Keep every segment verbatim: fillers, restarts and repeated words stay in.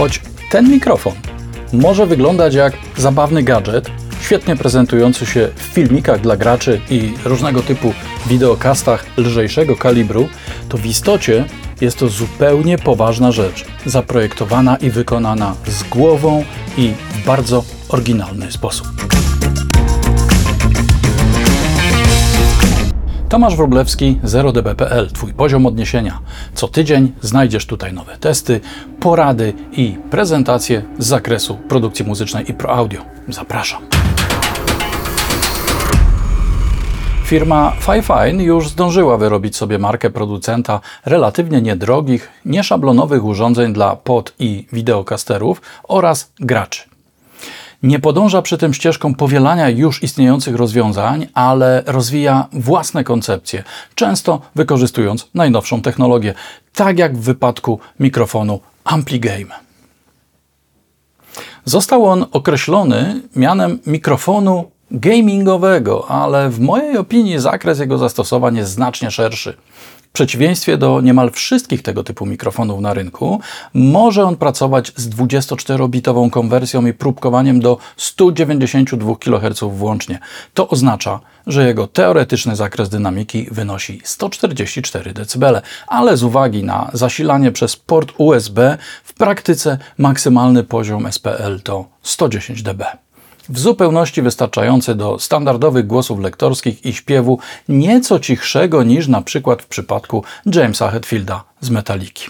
Choć ten mikrofon może wyglądać jak zabawny gadżet, świetnie prezentujący się w filmikach dla graczy i różnego typu wideokastach lżejszego kalibru, to w istocie jest to zupełnie poważna rzecz, zaprojektowana i wykonana z głową i w bardzo oryginalny sposób. Tomasz Wroblewski, zero d b p l, Twój poziom odniesienia. Co tydzień znajdziesz tutaj nowe testy, porady i prezentacje z zakresu produkcji muzycznej i pro audio. Zapraszam. Firma Fifine już zdążyła wyrobić sobie markę producenta relatywnie niedrogich, nieszablonowych urządzeń dla pod- i wideokasterów oraz graczy. Nie podąża przy tym ścieżką powielania już istniejących rozwiązań, ale rozwija własne koncepcje, często wykorzystując najnowszą technologię, tak jak w wypadku mikrofonu AmpliGame. Został on określony mianem mikrofonu gamingowego, ale w mojej opinii zakres jego zastosowań jest znacznie szerszy. W przeciwieństwie do niemal wszystkich tego typu mikrofonów na rynku, może on pracować z dwudziestoczterobitową konwersją i próbkowaniem do stu dziewięćdziesięciu dwóch kiloherców włącznie. To oznacza, że jego teoretyczny zakres dynamiki wynosi sto czterdzieści cztery decybele, ale z uwagi na zasilanie przez port U S B, w praktyce maksymalny poziom S P L to sto dziesięć decybeli. W zupełności wystarczający do standardowych głosów lektorskich i śpiewu nieco cichszego niż na przykład w przypadku Jamesa Hetfielda z Metalliki.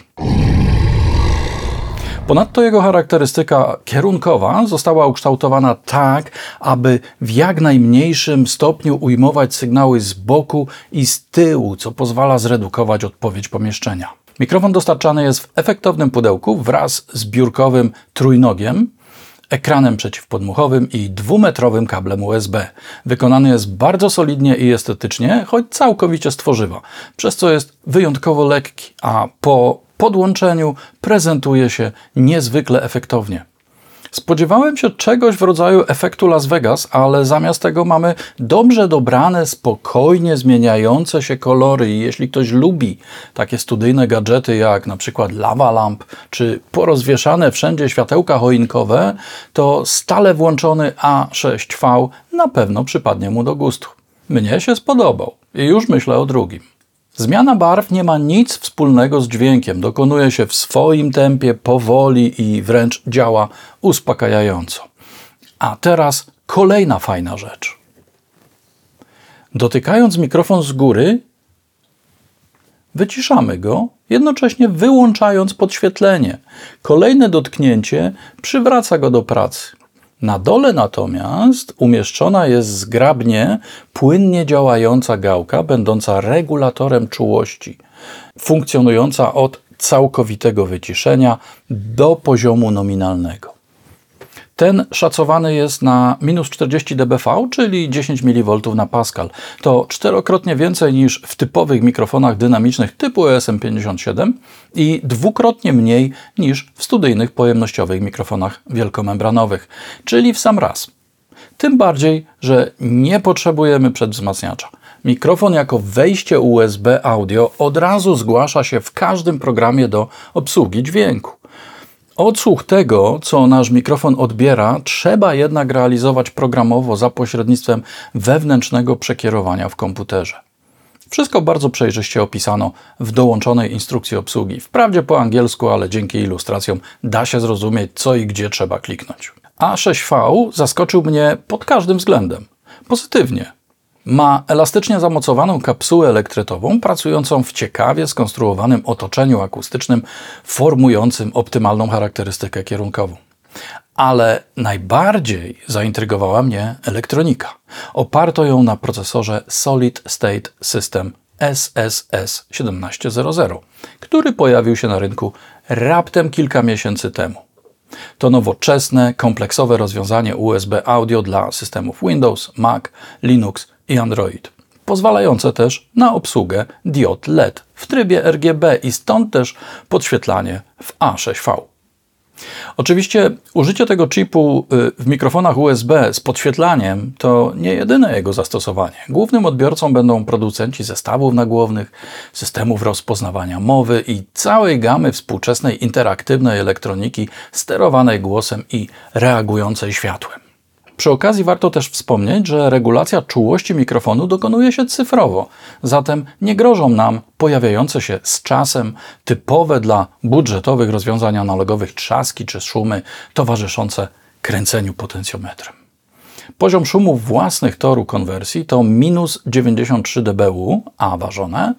Ponadto jego charakterystyka kierunkowa została ukształtowana tak, aby w jak najmniejszym stopniu ujmować sygnały z boku i z tyłu, co pozwala zredukować odpowiedź pomieszczenia. Mikrofon dostarczany jest w efektownym pudełku wraz z biurkowym trójnogiem, ekranem przeciwpodmuchowym i dwumetrowym kablem U S B. Wykonany jest bardzo solidnie i estetycznie, choć całkowicie z tworzywa, przez co jest wyjątkowo lekki, a po podłączeniu prezentuje się niezwykle efektownie. Spodziewałem się czegoś w rodzaju efektu Las Vegas, ale zamiast tego mamy dobrze dobrane, spokojnie zmieniające się kolory i jeśli ktoś lubi takie studyjne gadżety jak na przykład lava lamp czy porozwieszane wszędzie światełka choinkowe, to stale włączony A sześć V na pewno przypadnie mu do gustu. Mnie się spodobał i już myślę o drugim. Zmiana barw nie ma nic wspólnego z dźwiękiem, dokonuje się w swoim tempie, powoli i wręcz działa uspokajająco. A teraz kolejna fajna rzecz. Dotykając mikrofon z góry, wyciszamy go, jednocześnie wyłączając podświetlenie. Kolejne dotknięcie przywraca go do pracy. Na dole natomiast umieszczona jest zgrabnie, płynnie działająca gałka, będąca regulatorem czułości, funkcjonująca od całkowitego wyciszenia do poziomu nominalnego. Ten szacowany jest na minus czterdzieści decybeli, czyli dziesięć milivoltów na Pascal. To czterokrotnie więcej niż w typowych mikrofonach dynamicznych typu E S M pięćdziesiąt siedem i dwukrotnie mniej niż w studyjnych pojemnościowych mikrofonach wielkomembranowych, czyli w sam raz. Tym bardziej, że nie potrzebujemy przedwzmacniacza. Mikrofon jako wejście U S B audio od razu zgłasza się w każdym programie do obsługi dźwięku. Odsłuch tego, co nasz mikrofon odbiera, trzeba jednak realizować programowo za pośrednictwem wewnętrznego przekierowania w komputerze. Wszystko bardzo przejrzyście opisano w dołączonej instrukcji obsługi. Wprawdzie po angielsku, ale dzięki ilustracjom da się zrozumieć, co i gdzie trzeba kliknąć. A sześć V zaskoczył mnie pod każdym względem. Pozytywnie. Ma elastycznie zamocowaną kapsułę elektrytową, pracującą w ciekawie skonstruowanym otoczeniu akustycznym, formującym optymalną charakterystykę kierunkową. Ale najbardziej zaintrygowała mnie elektronika. Oparto ją na procesorze Solid State System S S S tysiąc siedemset, który pojawił się na rynku raptem kilka miesięcy temu. To nowoczesne, kompleksowe rozwiązanie U S B audio dla systemów Windows, Mac, Linux i Android, pozwalające też na obsługę diod L E D w trybie R G B i stąd też podświetlanie w A sześć V. Oczywiście użycie tego chipu w mikrofonach U S B z podświetlaniem to nie jedyne jego zastosowanie. Głównym odbiorcą będą producenci zestawów nagłownych, systemów rozpoznawania mowy i całej gamy współczesnej interaktywnej elektroniki sterowanej głosem i reagującej światłem. Przy okazji warto też wspomnieć, że regulacja czułości mikrofonu dokonuje się cyfrowo, zatem nie grożą nam pojawiające się z czasem typowe dla budżetowych rozwiązań analogowych trzaski czy szumy towarzyszące kręceniu potencjometrem. Poziom szumów własnych toru konwersji to minus dziewięćdziesiąt trzy decybeli A ważone,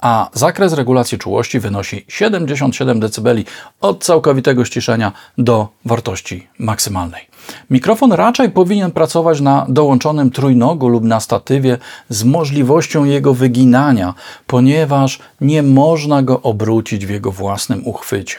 a zakres regulacji czułości wynosi siedemdziesiąt siedem decybeli od całkowitego ściszenia do wartości maksymalnej. Mikrofon raczej powinien pracować na dołączonym trójnogu lub na statywie z możliwością jego wyginania, ponieważ nie można go obrócić w jego własnym uchwycie.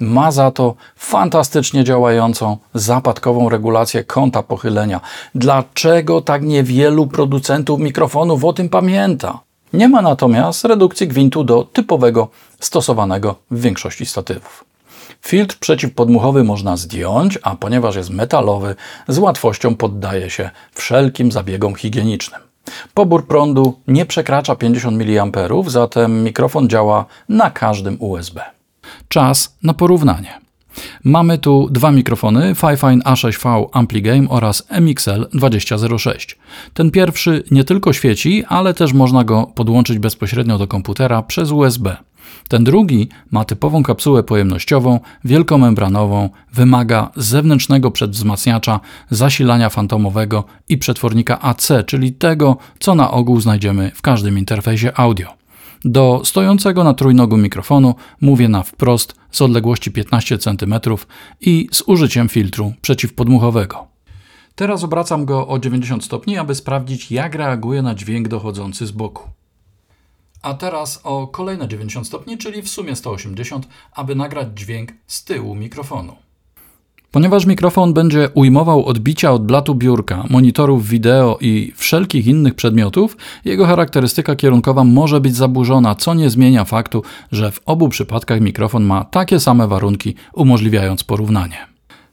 Ma za to fantastycznie działającą zapadkową regulację kąta pochylenia. Dlaczego tak niewielu producentów mikrofonów o tym pamięta? Nie ma natomiast redukcji gwintu do typowego stosowanego w większości statywów. Filtr przeciwpodmuchowy można zdjąć, a ponieważ jest metalowy, z łatwością poddaje się wszelkim zabiegom higienicznym. Pobór prądu nie przekracza pięćdziesięciu miliamperów, zatem mikrofon działa na każdym U S B. Czas na porównanie. Mamy tu dwa mikrofony, Fifine A sześć V AmpliGame oraz M X L dwa tysiące sześć. Ten pierwszy nie tylko świeci, ale też można go podłączyć bezpośrednio do komputera przez U S B. Ten drugi ma typową kapsułę pojemnościową, wielkomembranową, wymaga zewnętrznego przedwzmacniacza, zasilania fantomowego i przetwornika A C, czyli tego, co na ogół znajdziemy w każdym interfejsie audio. Do stojącego na trójnogu mikrofonu mówię na wprost z odległości piętnastu centymetrów i z użyciem filtru przeciwpodmuchowego. Teraz obracam go o dziewięćdziesiąt stopni, aby sprawdzić, jak reaguje na dźwięk dochodzący z boku. A teraz o kolejne dziewięćdziesiąt stopni, czyli w sumie sto osiemdziesiąt, aby nagrać dźwięk z tyłu mikrofonu. Ponieważ mikrofon będzie ujmował odbicia od blatu biurka, monitorów wideo i wszelkich innych przedmiotów, jego charakterystyka kierunkowa może być zaburzona, co nie zmienia faktu, że w obu przypadkach mikrofon ma takie same warunki, umożliwiając porównanie.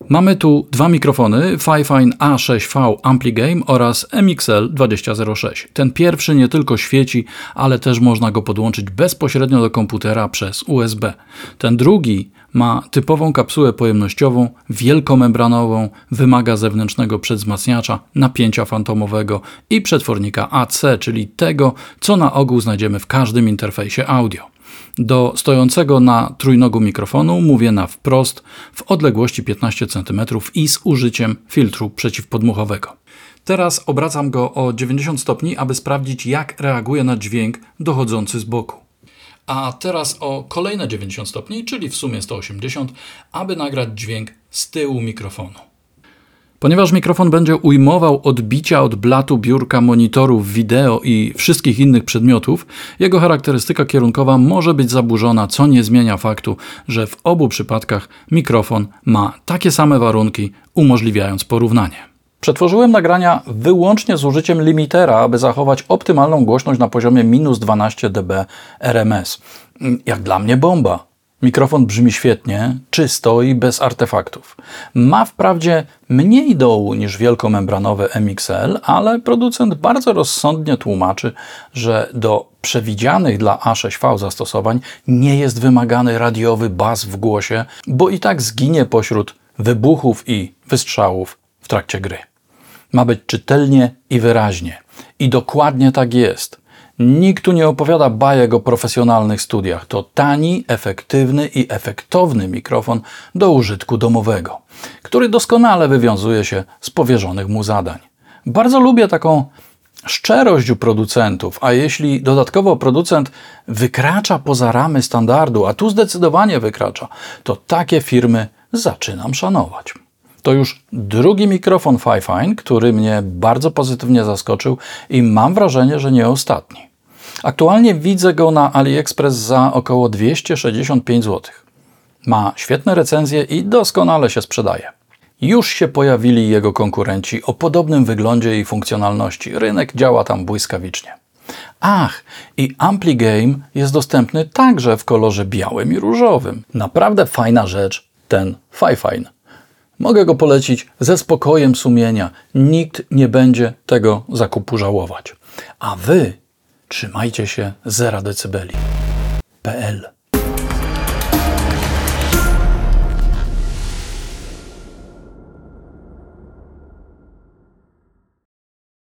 Mamy tu dwa mikrofony, Fifine A sześć V AmpliGame oraz M X L dwa tysiące sześć. Ten pierwszy nie tylko świeci, ale też można go podłączyć bezpośrednio do komputera przez U S B. Ten drugi ma typową kapsułę pojemnościową, wielkomembranową, wymaga zewnętrznego przedwzmacniacza, napięcia fantomowego i przetwornika A C, czyli tego, co na ogół znajdziemy w każdym interfejsie audio. Do stojącego na trójnogu mikrofonu mówię na wprost w odległości piętnastu centymetrów i z użyciem filtru przeciwpodmuchowego. Teraz obracam go o dziewięćdziesiąt stopni, aby sprawdzić, jak reaguje na dźwięk dochodzący z boku. A teraz o kolejne dziewięćdziesiąt stopni, czyli w sumie sto osiemdziesiąt, aby nagrać dźwięk z tyłu mikrofonu. Ponieważ mikrofon będzie ujmował odbicia od blatu biurka, monitorów, wideo i wszystkich innych przedmiotów, jego charakterystyka kierunkowa może być zaburzona, co nie zmienia faktu, że w obu przypadkach mikrofon ma takie same warunki, umożliwiając porównanie. Przetworzyłem nagrania wyłącznie z użyciem limitera, aby zachować optymalną głośność na poziomie minus dwanaście decybeli R M S. Jak dla mnie bomba. Mikrofon brzmi świetnie, czysto i bez artefaktów. Ma wprawdzie mniej dołu niż wielkomembranowy M X L, ale producent bardzo rozsądnie tłumaczy, że do przewidzianych dla A sześć V zastosowań nie jest wymagany radiowy bas w głosie, bo i tak zginie pośród wybuchów i wystrzałów w trakcie gry. Ma być czytelnie i wyraźnie. I dokładnie tak jest. Nikt tu nie opowiada bajek o profesjonalnych studiach. To tani, efektywny i efektowny mikrofon do użytku domowego, który doskonale wywiązuje się z powierzonych mu zadań. Bardzo lubię taką szczerość u producentów, a jeśli dodatkowo producent wykracza poza ramy standardu, a tu zdecydowanie wykracza, to takie firmy zaczynam szanować. To już drugi mikrofon Fifine, który mnie bardzo pozytywnie zaskoczył i mam wrażenie, że nie ostatni. Aktualnie widzę go na AliExpress za około dwieście sześćdziesiąt pięć złotych. Ma świetne recenzje i doskonale się sprzedaje. Już się pojawili jego konkurenci o podobnym wyglądzie i funkcjonalności. Rynek działa tam błyskawicznie. Ach, i AmpliGame jest dostępny także w kolorze białym i różowym. Naprawdę fajna rzecz. ten Fifine. Mogę go polecić ze spokojem sumienia. Nikt nie będzie tego zakupu żałować. A Wy trzymajcie się zera decybeli. P L